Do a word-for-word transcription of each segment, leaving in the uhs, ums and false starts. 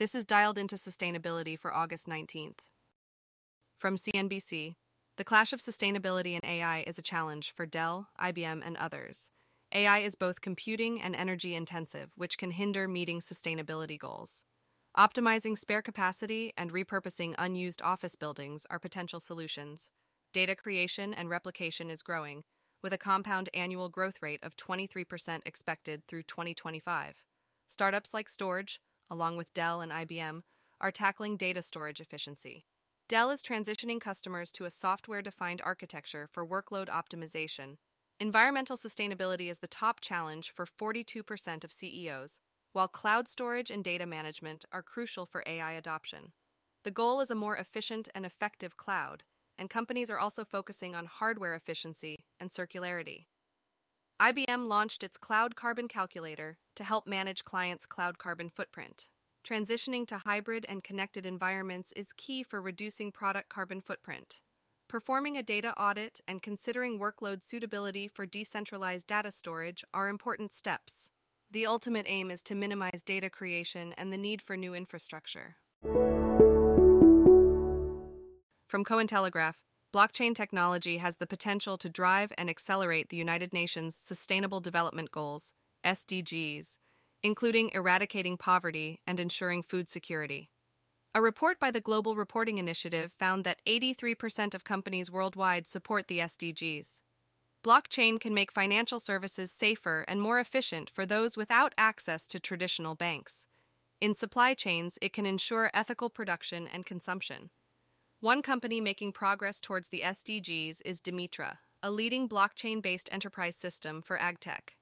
This is Dialed Into Sustainability for August nineteenth. From C N B C, the clash of sustainability and A I is a challenge for Dell, I B M, and others. A I is both computing and energy intensive, which can hinder meeting sustainability goals. Optimizing spare capacity and repurposing unused office buildings are potential solutions. Data creation and replication is growing, with a compound annual growth rate of twenty-three percent expected through twenty twenty-five. Startups like Storj, along with Dell and I B M, are tackling data storage efficiency. Dell is transitioning customers to a software-defined architecture for workload optimization. Environmental sustainability is the top challenge for forty-two percent of C E Os, while cloud storage and data management are crucial for A I adoption. The goal is a more efficient and effective cloud, and companies are also focusing on hardware efficiency and circularity. I B M launched its Cloud Carbon Calculator to help manage clients' cloud carbon footprint. Transitioning to hybrid and connected environments is key for reducing product carbon footprint. Performing a data audit and considering workload suitability for decentralized data storage are important steps. The ultimate aim is to minimize data creation and the need for new infrastructure. From Cointelegraph, blockchain technology has the potential to drive and accelerate the United Nations Sustainable Development Goals, S D Gs, including eradicating poverty and ensuring food security. A report by the Global Reporting Initiative found that eighty-three percent of companies worldwide support the S D Gs. Blockchain can make financial services safer and more efficient for those without access to traditional banks. In supply chains, it can ensure ethical production and consumption. One company making progress towards the S D Gs is Dimitra, a leading blockchain-based enterprise system for agtech.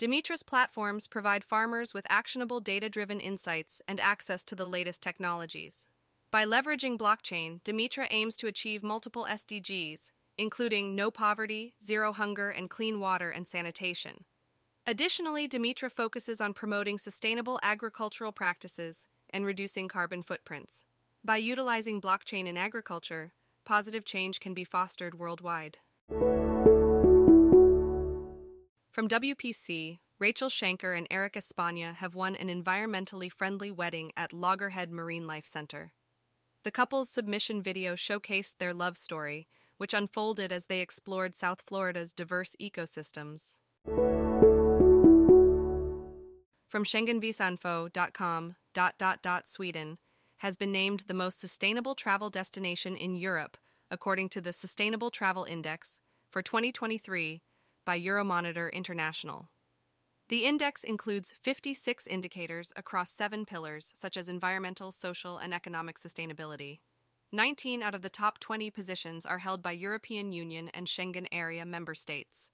Dimitra's platforms provide farmers with actionable data-driven insights and access to the latest technologies. By leveraging blockchain, Dimitra aims to achieve multiple S D Gs, including no poverty, zero hunger, and clean water and sanitation. Additionally, Dimitra focuses on promoting sustainable agricultural practices and reducing carbon footprints. By utilizing blockchain in agriculture, positive change can be fostered worldwide. From W P C, Rachel Schenker and Erica España have won an environmentally friendly wedding at Loggerhead Marine Life Center. The couple's submission video showcased their love story, which unfolded as they explored South Florida's diverse ecosystems. From schengen visa info dot com, Sweden has been named the most sustainable travel destination in Europe, according to the Sustainable Travel Index, for twenty twenty-three by Euromonitor International. The index includes fifty-six indicators across seven pillars, such as environmental, social, and economic sustainability. nineteen out of the top twenty positions are held by European Union and Schengen Area member states.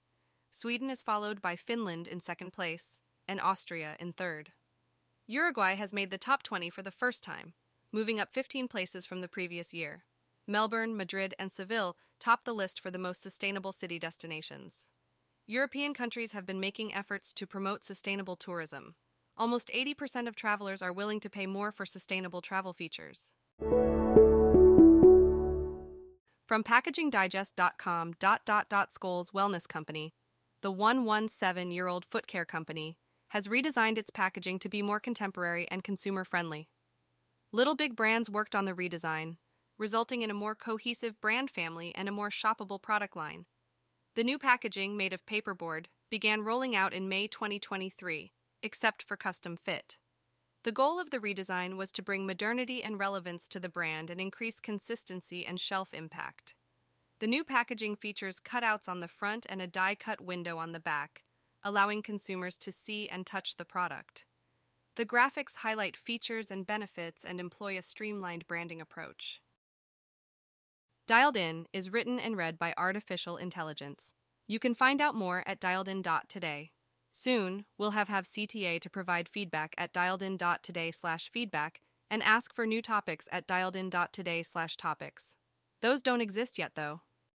Sweden is followed by Finland in second place, and Austria in third. Uruguay has made the top twenty for the first time, moving up fifteen places from the previous year. Melbourne, Madrid, and Seville top the list for the most sustainable city destinations. European countries have been making efforts to promote sustainable tourism. Almost eighty percent of travelers are willing to pay more for sustainable travel features. From packaging digest dot com, Scholl's Wellness Company, the one hundred seventeen-year-old foot care company, has redesigned its packaging to be more contemporary and consumer-friendly. Little Big Brands worked on the redesign, resulting in a more cohesive brand family and a more shoppable product line. The new packaging, made of paperboard, began rolling out in May twenty twenty-three, except for custom fit. The goal of the redesign was to bring modernity and relevance to the brand and increase consistency and shelf impact. The new packaging features cutouts on the front and a die-cut window on the back, allowing consumers to see and touch the product. The graphics highlight features and benefits and employ a streamlined branding approach. Dialed In is written and read by artificial intelligence. You can find out more at dialed in dot today. Soon, we'll have, have C T A to provide feedback at dialed in dot today slash feedback and ask for new topics at dialed in dot today slash topics. Those don't exist yet, though.